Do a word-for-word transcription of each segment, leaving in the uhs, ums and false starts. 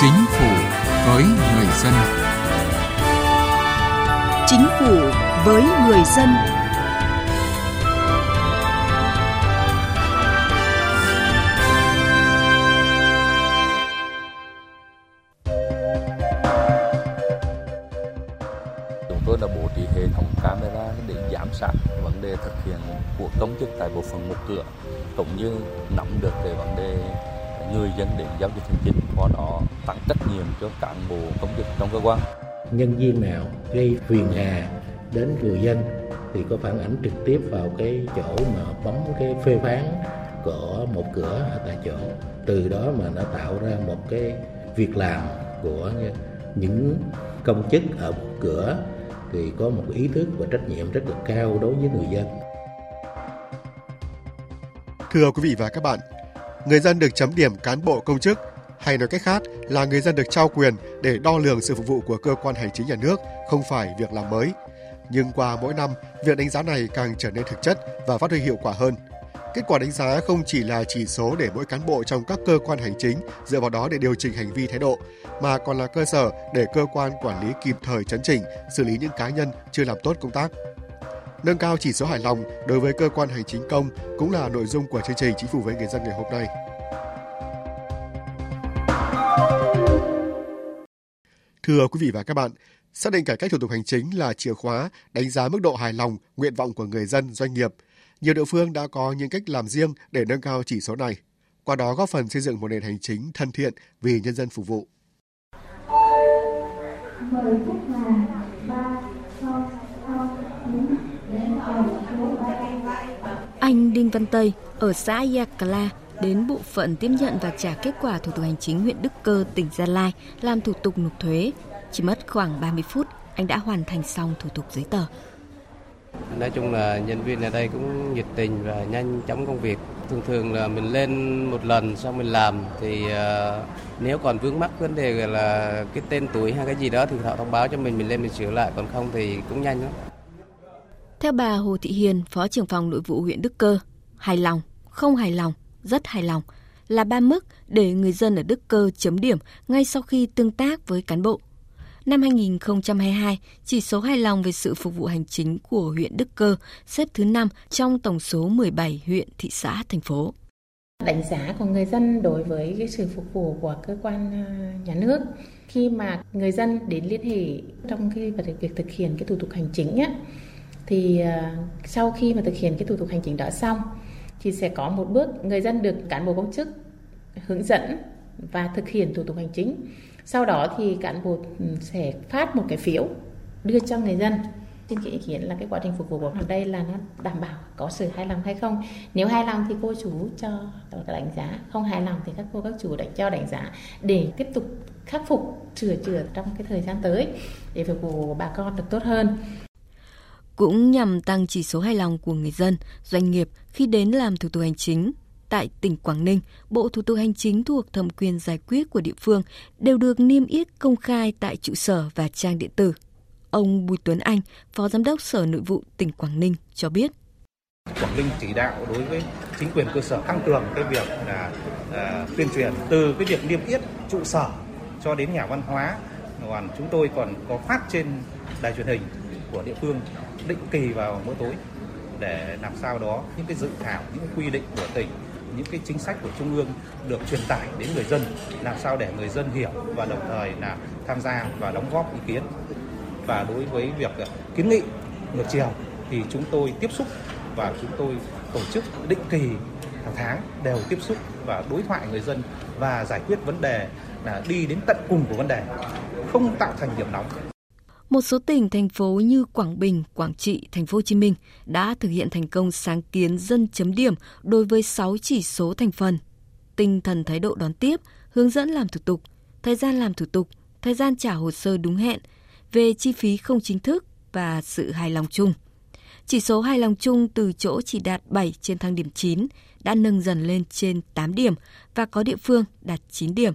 Chính phủ với người dân. Chính phủ với người dân. Chúng tôi đã bố trí hệ thống camera để giám sát vấn đề thực hiện của công chức tại bộ phận một cửa, cũng như nắm được về vấn đề người dân đến giao dịch hành chính, qua đó tăng trách nhiệm cho cán bộ công chức trong cơ quan. Nhân viên nào gây phiền hà đến người dân thì có phản ánh trực tiếp vào cái chỗ mà bấm cái phê phán của một cửa tại chỗ. Từ đó mà nó tạo ra một cái việc làm của những công chức ở một cửa thì có một ý thức và trách nhiệm rất là cao đối với người dân. Thưa quý vị và các bạn, người dân được chấm điểm cán bộ công chức, hay nói cách khác là người dân được trao quyền để đo lường sự phục vụ của cơ quan hành chính nhà nước, không phải việc làm mới. Nhưng qua mỗi năm, việc đánh giá này càng trở nên thực chất và phát huy hiệu quả hơn. Kết quả đánh giá không chỉ là chỉ số để mỗi cán bộ trong các cơ quan hành chính dựa vào đó để điều chỉnh hành vi thái độ, mà còn là cơ sở để cơ quan quản lý kịp thời chấn chỉnh, xử lý những cá nhân chưa làm tốt công tác. Nâng cao chỉ số hài lòng đối với cơ quan hành chính công cũng là nội dung của chương trình Chính phủ với người dân ngày hôm nay. Thưa quý vị và các bạn, xác định cải cách thủ tục hành chính là chìa khóa đánh giá mức độ hài lòng, nguyện vọng của người dân, doanh nghiệp. Nhiều địa phương đã có những cách làm riêng để nâng cao chỉ số này, qua đó góp phần xây dựng một nền hành chính thân thiện vì nhân dân phục vụ. Mời anh Đinh Văn Tây ở xã Gia Cà La đến bộ phận tiếp nhận và trả kết quả thủ tục hành chính huyện Đức Cơ, tỉnh Gia Lai làm thủ tục nộp thuế. Chỉ mất khoảng ba mươi phút, anh đã hoàn thành xong thủ tục giấy tờ. Nói chung là nhân viên ở đây cũng nhiệt tình và nhanh chóng công việc. Thường thường là mình lên một lần xong mình làm thì uh, nếu còn vướng mắc vấn đề là cái tên tuổi hay cái gì đó thì họ thông báo cho mình, mình lên mình sửa lại, còn không thì cũng nhanh lắm. Theo bà Hồ Thị Hiền, Phó trưởng phòng nội vụ huyện Đức Cơ, hài lòng, không hài lòng, rất hài lòng là ba mức để người dân ở Đức Cơ chấm điểm ngay sau khi tương tác với cán bộ. Năm hai không hai hai, chỉ số hài lòng về sự phục vụ hành chính của huyện Đức Cơ xếp thứ năm trong tổng số mười bảy huyện, thị xã, thành phố. Đánh giá của người dân đối với cái sự phục vụ của cơ quan nhà nước, khi mà người dân đến liên hệ trong cái việc thực hiện cái thủ tục hành chính ấy, thì sau khi mà thực hiện cái thủ tục hành chính đó xong thì sẽ có một bước người dân được cán bộ công chức hướng dẫn và thực hiện thủ tục hành chính. Sau đó thì cán bộ sẽ phát một cái phiếu đưa cho người dân xin cái ý kiến là cái quá trình phục vụ ở đây là nó đảm bảo có sự hài lòng hay không. Nếu hài lòng thì cô chú cho đánh giá, không hài lòng thì các cô các chú đã cho đánh giá để tiếp tục khắc phục, sửa chữa trong cái thời gian tới để phục vụ bà con được tốt hơn. Cũng nhằm tăng chỉ số hài lòng của người dân, doanh nghiệp khi đến làm thủ tục hành chính, tại tỉnh Quảng Ninh, Bộ Thủ tục Hành chính thuộc thẩm quyền giải quyết của địa phương đều được niêm yết công khai tại trụ sở và trang điện tử. Ông Bùi Tuấn Anh, Phó Giám đốc Sở Nội vụ tỉnh Quảng Ninh cho biết. Quảng Ninh chỉ đạo đối với chính quyền cơ sở tăng cường cái việc là uh, tuyên truyền từ cái việc niêm yết trụ sở cho đến nhà văn hóa. Còn chúng tôi còn có phát trên đài truyền hình của địa phương định kỳ vào mỗi tối để làm sao đó những cái dự thảo, những cái quy định của tỉnh, những cái chính sách của trung ương được truyền tải đến người dân, làm sao để người dân hiểu và đồng thời là tham gia và đóng góp ý kiến. Và đối với việc kiến nghị ngược chiều thì chúng tôi tiếp xúc và chúng tôi tổ chức định kỳ hàng tháng đều tiếp xúc và đối thoại người dân và giải quyết vấn đề là đi đến tận cùng của vấn đề, không tạo thành điểm nóng. Một số tỉnh, thành phố như Quảng Bình, Quảng Trị, Thành phố Hồ Chí Minh đã thực hiện thành công sáng kiến dân chấm điểm đối với sáu chỉ số thành phần: tinh thần thái độ đón tiếp, hướng dẫn làm thủ tục, thời gian làm thủ tục, thời gian trả hồ sơ đúng hẹn, về chi phí không chính thức và sự hài lòng chung. Chỉ số hài lòng chung từ chỗ chỉ đạt bảy trên thang điểm chín đã nâng dần lên trên tám điểm và có địa phương đạt chín điểm.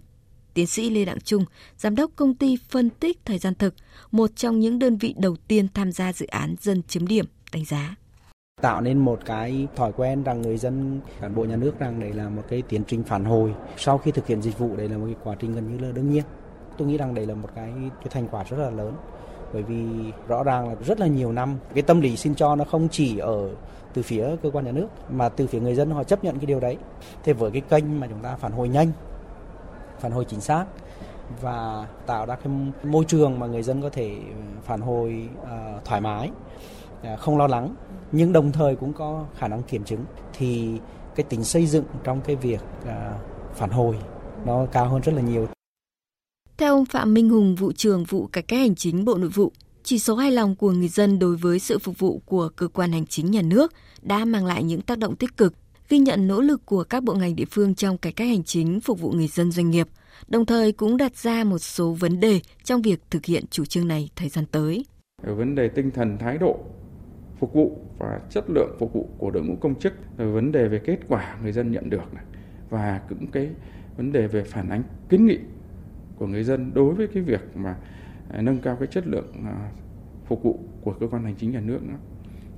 Tiến sĩ Lê Đặng Trung, giám đốc công ty phân tích thời gian thực, một trong những đơn vị đầu tiên tham gia dự án dân chấm điểm, đánh giá. Tạo nên một cái thói quen rằng người dân, cán bộ nhà nước rằng đây là một cái tiến trình phản hồi sau khi thực hiện dịch vụ, đây là một cái quá trình gần như là đương nhiên. Tôi nghĩ rằng đây là một cái, cái thành quả rất là lớn, bởi vì rõ ràng là rất là nhiều năm cái tâm lý xin cho nó không chỉ ở từ phía cơ quan nhà nước mà từ phía người dân họ chấp nhận cái điều đấy. Thế với cái kênh mà chúng ta phản hồi nhanh, phản hồi chính xác và tạo ra cái môi trường mà người dân có thể phản hồi uh, thoải mái, uh, không lo lắng, nhưng đồng thời cũng có khả năng kiểm chứng, thì cái tính xây dựng trong cái việc uh, phản hồi nó cao hơn rất là nhiều. Theo ông Phạm Minh Hùng, vụ trưởng vụ cải cách hành chính Bộ Nội vụ, chỉ số hài lòng của người dân đối với sự phục vụ của cơ quan hành chính nhà nước đã mang lại những tác động tích cực, ghi nhận nỗ lực của các bộ ngành địa phương trong cải cách hành chính phục vụ người dân doanh nghiệp, đồng thời cũng đặt ra một số vấn đề trong việc thực hiện chủ trương này thời gian tới. Vấn đề tinh thần thái độ phục vụ và chất lượng phục vụ của đội ngũ công chức, vấn đề về kết quả người dân nhận được và cũng cái vấn đề về phản ánh kiến nghị của người dân đối với cái việc mà nâng cao cái chất lượng phục vụ của cơ quan hành chính nhà nước nữa.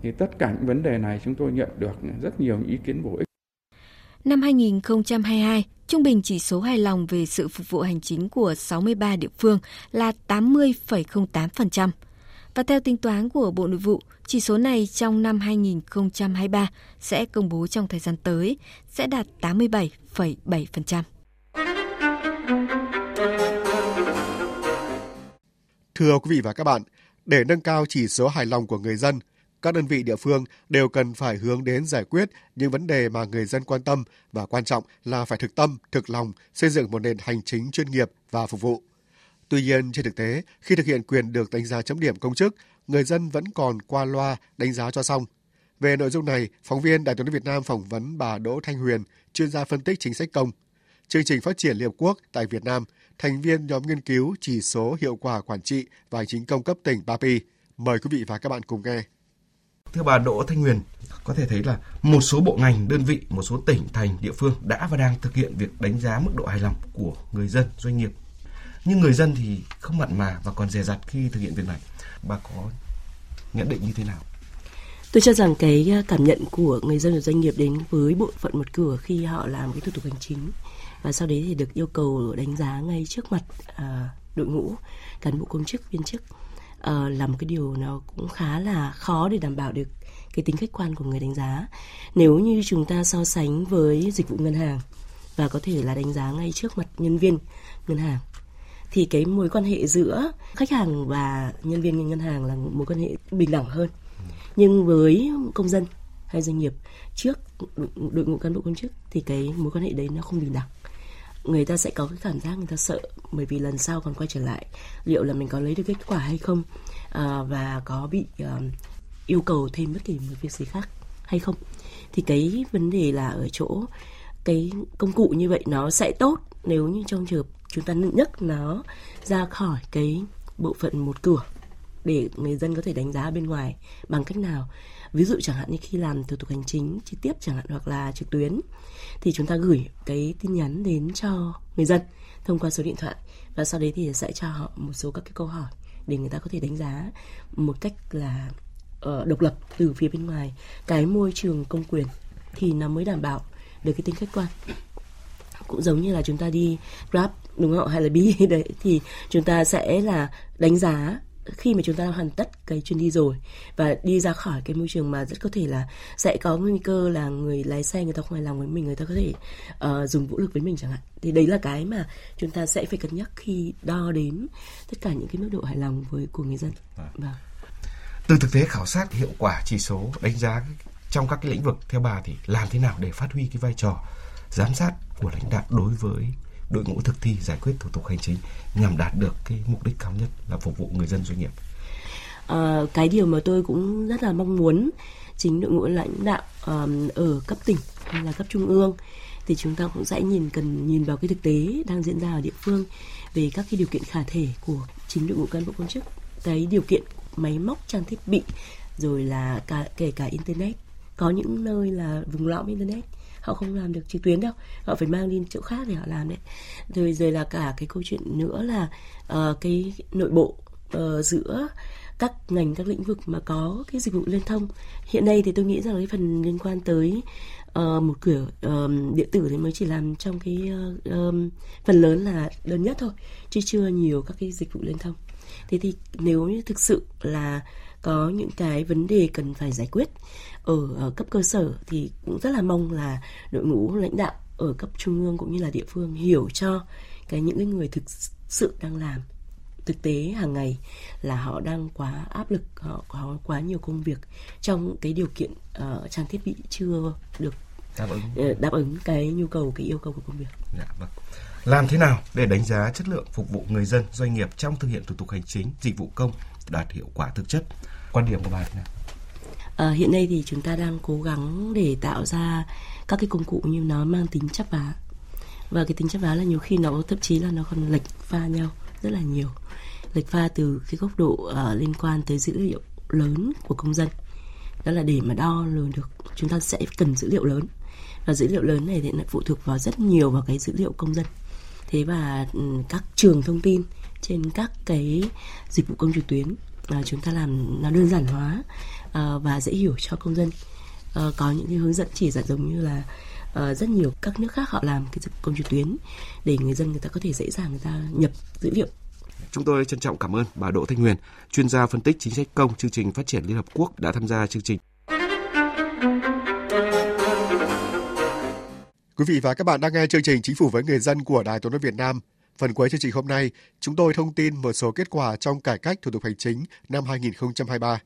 Thì tất cả những vấn đề này chúng tôi nhận được rất nhiều ý kiến bổ ích. Năm hai không hai hai, trung bình chỉ số hài lòng về sự phục vụ hành chính của sáu mươi ba địa phương là tám mươi phẩy không tám phần trăm. Và theo tính toán của Bộ Nội vụ, chỉ số này trong năm hai không hai ba sẽ công bố trong thời gian tới sẽ đạt tám mươi bảy phẩy bảy phần trăm. Thưa quý vị và các bạn, để nâng cao chỉ số hài lòng của người dân, các đơn vị địa phương đều cần phải hướng đến giải quyết những vấn đề mà người dân quan tâm và quan trọng là phải thực tâm, thực lòng, xây dựng một nền hành chính chuyên nghiệp và phục vụ. Tuy nhiên, trên thực tế, khi thực hiện quyền được đánh giá chấm điểm công chức, người dân vẫn còn qua loa đánh giá cho xong. Về nội dung này, phóng viên Đài Truyền hình Việt Nam phỏng vấn bà Đỗ Thanh Huyền, chuyên gia phân tích chính sách công, chương trình phát triển Liên Hợp Quốc tại Việt Nam, thành viên nhóm nghiên cứu chỉ số hiệu quả quản trị và hành chính công cấp tỉnh Ba Bi. Mời quý vị và các bạn cùng nghe. Thưa bà Đỗ Thanh Huyền, có thể thấy là một số bộ ngành, đơn vị, một số tỉnh, thành, địa phương đã và đang thực hiện việc đánh giá mức độ hài lòng của người dân, doanh nghiệp. Nhưng người dân thì không mặn mà và còn dè dặt khi thực hiện việc này. Bà có nhận định như thế nào? Tôi cho rằng cái cảm nhận của người dân và doanh nghiệp đến với bộ phận một cửa khi họ làm cái thủ tục hành chính và sau đấy thì được yêu cầu đánh giá ngay trước mặt à, đội ngũ cán bộ công chức, viên chức à, là một cái điều nó cũng khá là khó để đảm bảo được cái tính khách quan của người đánh giá. Nếu như chúng ta so sánh với dịch vụ ngân hàng và có thể là đánh giá ngay trước mặt nhân viên ngân hàng, thì cái mối quan hệ giữa khách hàng và nhân viên ngân hàng là mối quan hệ bình đẳng hơn. Nhưng với công dân hay doanh nghiệp trước đội ngũ cán bộ công chức thì cái mối quan hệ đấy nó không bình đẳng. Người ta sẽ có cái cảm giác người ta sợ, bởi vì lần sau còn quay trở lại liệu là mình có lấy được kết quả hay không, à, và có bị à, yêu cầu thêm bất kỳ một việc gì khác hay không. Thì cái vấn đề là ở chỗ cái công cụ như vậy nó sẽ tốt nếu như trong trường hợp chúng ta nhấc nó ra khỏi cái bộ phận một cửa để người dân có thể đánh giá bên ngoài bằng cách nào. Ví dụ chẳng hạn như khi làm thủ tục hành chính trực tiếp chẳng hạn hoặc là trực tuyến thì chúng ta gửi cái tin nhắn đến cho người dân thông qua số điện thoại và sau đấy thì sẽ cho họ một số các cái câu hỏi để người ta có thể đánh giá một cách là uh, độc lập từ phía bên ngoài cái môi trường công quyền thì nó mới đảm bảo được cái tính khách quan. Cũng giống như là chúng ta đi Grab đúng không, hay là Bi đấy, thì chúng ta sẽ là đánh giá khi mà chúng ta hoàn tất cái chuyến đi rồi và đi ra khỏi cái môi trường mà rất có thể là sẽ có nguy cơ là người lái xe người ta không hài lòng với mình, người ta có thể uh, dùng vũ lực với mình chẳng hạn. Thì đấy là cái mà chúng ta sẽ phải cân nhắc khi đo đếm tất cả những cái mức độ hài lòng với của người dân. À. Và từ thực tế khảo sát hiệu quả chỉ số đánh giá trong các cái lĩnh vực, theo bà thì làm thế nào để phát huy cái vai trò giám sát của lãnh đạo đối với đội ngũ thực thi giải quyết thủ tục hành chính nhằm đạt được cái mục đích cao nhất là phục vụ người dân, doanh nghiệp? À, cái điều mà tôi cũng rất là mong muốn chính đội ngũ lãnh đạo um, ở cấp tỉnh hay là cấp trung ương thì chúng ta cũng sẽ nhìn cần nhìn vào cái thực tế đang diễn ra ở địa phương về các cái điều kiện khả thể của chính đội ngũ cán bộ công chức, cái điều kiện máy móc, trang thiết bị, rồi là cả, kể cả internet. Có những nơi là vùng lõm internet họ không làm được trực tuyến đâu, họ phải mang đi chỗ khác để họ làm đấy. Rồi rồi là cả cái câu chuyện nữa là uh, cái nội bộ uh, giữa các ngành, các lĩnh vực mà có cái dịch vụ liên thông. Hiện nay thì tôi nghĩ rằng cái phần liên quan tới uh, một cửa uh, điện tử thì mới chỉ làm trong cái uh, um, phần lớn là đơn nhất thôi, chứ chưa nhiều các cái dịch vụ liên thông. Thế thì nếu như thực sự là có những cái vấn đề cần phải giải quyết ở, ở cấp cơ sở thì cũng rất là mong là đội ngũ lãnh đạo ở cấp trung ương cũng như là địa phương hiểu cho cái những cái người thực sự đang làm thực tế hàng ngày là họ đang quá áp lực, họ có quá nhiều công việc trong cái điều kiện uh, trang thiết bị chưa được đáp ứng, đáp ứng cái nhu cầu, cái yêu cầu của công việc. Dạ, vâng. Làm thế nào để đánh giá chất lượng phục vụ người dân, doanh nghiệp trong thực hiện thủ tục hành chính, dịch vụ công đạt hiệu quả thực chất? Quan điểm của bà thế nào? À, hiện nay thì chúng ta đang cố gắng để tạo ra các cái công cụ như nó mang tính chắp vá, và cái tính chắp vá là nhiều khi nó thậm chí là nó còn lệch pha nhau rất là nhiều, lệch pha từ cái góc độ uh, liên quan tới dữ liệu lớn của công dân. Đó là để mà đo lường được, chúng ta sẽ cần dữ liệu lớn, và dữ liệu lớn này thì lại phụ thuộc vào rất nhiều vào cái dữ liệu công dân. Thế và các trường thông tin trên các cái dịch vụ công trực tuyến à, chúng ta làm nó đơn giản hóa à, và dễ hiểu cho công dân. À, có những cái hướng dẫn chỉ dẫn giống như là à, rất nhiều các nước khác họ làm cái dịch vụ công trực tuyến để người dân người ta có thể dễ dàng người ta nhập dữ liệu. Chúng tôi trân trọng cảm ơn bà Đỗ Thanh Huyền, chuyên gia phân tích chính sách công, chương trình phát triển Liên Hợp Quốc đã tham gia chương trình. Quý vị và các bạn đang nghe chương trình Chính phủ với người dân của Đài Tiếng nói Việt Nam. Phần cuối chương trình hôm nay, chúng tôi thông tin một số kết quả trong cải cách thủ tục hành chính năm hai không hai ba.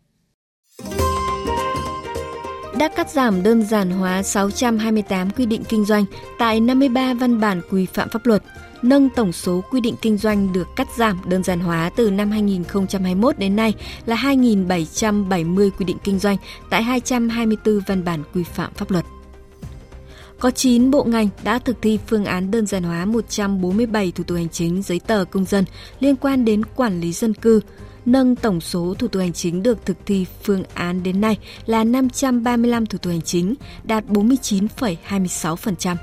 Đã cắt giảm đơn giản hóa sáu trăm hai mươi tám quy định kinh doanh tại năm mươi ba văn bản quy phạm pháp luật, nâng tổng số quy định kinh doanh được cắt giảm đơn giản hóa từ năm hai không hai mốt đến nay là hai nghìn bảy trăm bảy mươi quy định kinh doanh tại hai trăm hai mươi tư văn bản quy phạm pháp luật. Có chín bộ ngành đã thực thi phương án đơn giản hóa một trăm bốn mươi bảy thủ tục hành chính giấy tờ công dân liên quan đến quản lý dân cư, nâng tổng số thủ tục hành chính được thực thi phương án đến nay là năm trăm ba mươi lăm thủ tục hành chính, đạt bốn mươi chín phẩy hai mươi sáu phần trăm.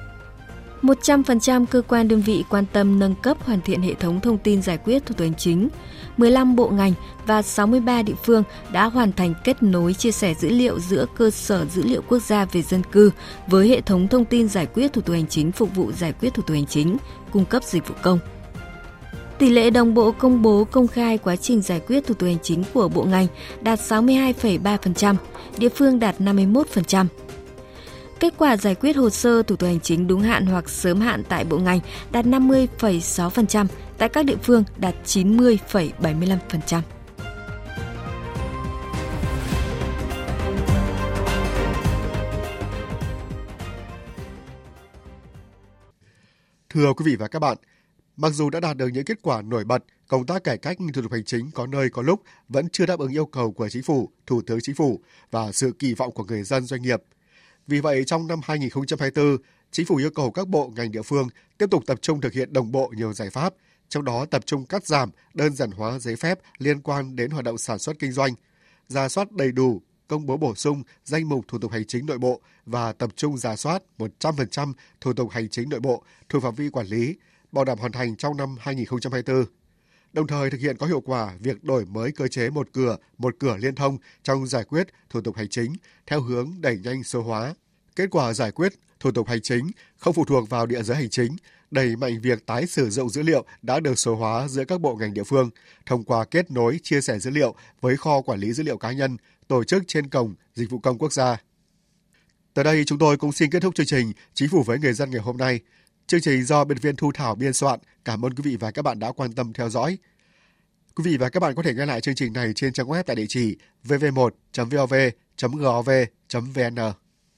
một trăm phần trăm cơ quan đơn vị quan tâm nâng cấp hoàn thiện hệ thống thông tin giải quyết thủ tục hành chính. mười lăm bộ ngành và sáu mươi ba địa phương đã hoàn thành kết nối chia sẻ dữ liệu giữa cơ sở dữ liệu quốc gia về dân cư với hệ thống thông tin giải quyết thủ tục hành chính phục vụ giải quyết thủ tục hành chính, cung cấp dịch vụ công. Tỷ lệ đồng bộ công bố công khai quá trình giải quyết thủ tục hành chính của bộ ngành đạt sáu mươi hai phẩy ba phần trăm, địa phương đạt năm mươi mốt phần trăm. Kết quả giải quyết hồ sơ thủ tục hành chính đúng hạn hoặc sớm hạn tại bộ ngành đạt năm mươi phẩy sáu phần trăm, tại các địa phương đạt chín mươi phẩy bảy mươi lăm phần trăm. Thưa quý vị và các bạn, mặc dù đã đạt được những kết quả nổi bật, công tác cải cách thủ tục hành chính có nơi có lúc vẫn chưa đáp ứng yêu cầu của Chính phủ, Thủ tướng Chính phủ và sự kỳ vọng của người dân, doanh nghiệp. Vì vậy, trong năm hai không hai tư, Chính phủ yêu cầu các bộ ngành địa phương tiếp tục tập trung thực hiện đồng bộ nhiều giải pháp, trong đó tập trung cắt giảm, đơn giản hóa giấy phép liên quan đến hoạt động sản xuất kinh doanh, rà soát đầy đủ, công bố bổ sung danh mục thủ tục hành chính nội bộ và tập trung rà soát một trăm phần trăm thủ tục hành chính nội bộ thuộc phạm vi quản lý, bảo đảm hoàn thành trong năm hai không hai tư. Đồng thời thực hiện có hiệu quả việc đổi mới cơ chế một cửa, một cửa liên thông trong giải quyết thủ tục hành chính theo hướng đẩy nhanh số hóa. Kết quả giải quyết thủ tục hành chính không phụ thuộc vào địa giới hành chính, đẩy mạnh việc tái sử dụng dữ liệu đã được số hóa giữa các bộ ngành địa phương thông qua kết nối chia sẻ dữ liệu với kho quản lý dữ liệu cá nhân, tổ chức trên cổng Dịch vụ công quốc gia. Tới đây chúng tôi cũng xin kết thúc chương trình Chính phủ với người dân ngày hôm nay. Chương trình do biên viên Thu Thảo biên soạn. Cảm ơn quý vị và các bạn đã quan tâm theo dõi. Quý vị và các bạn có thể nghe lại chương trình này trên trang web tại địa chỉ vê vê một chấm vê o vê chấm gov chấm vê en.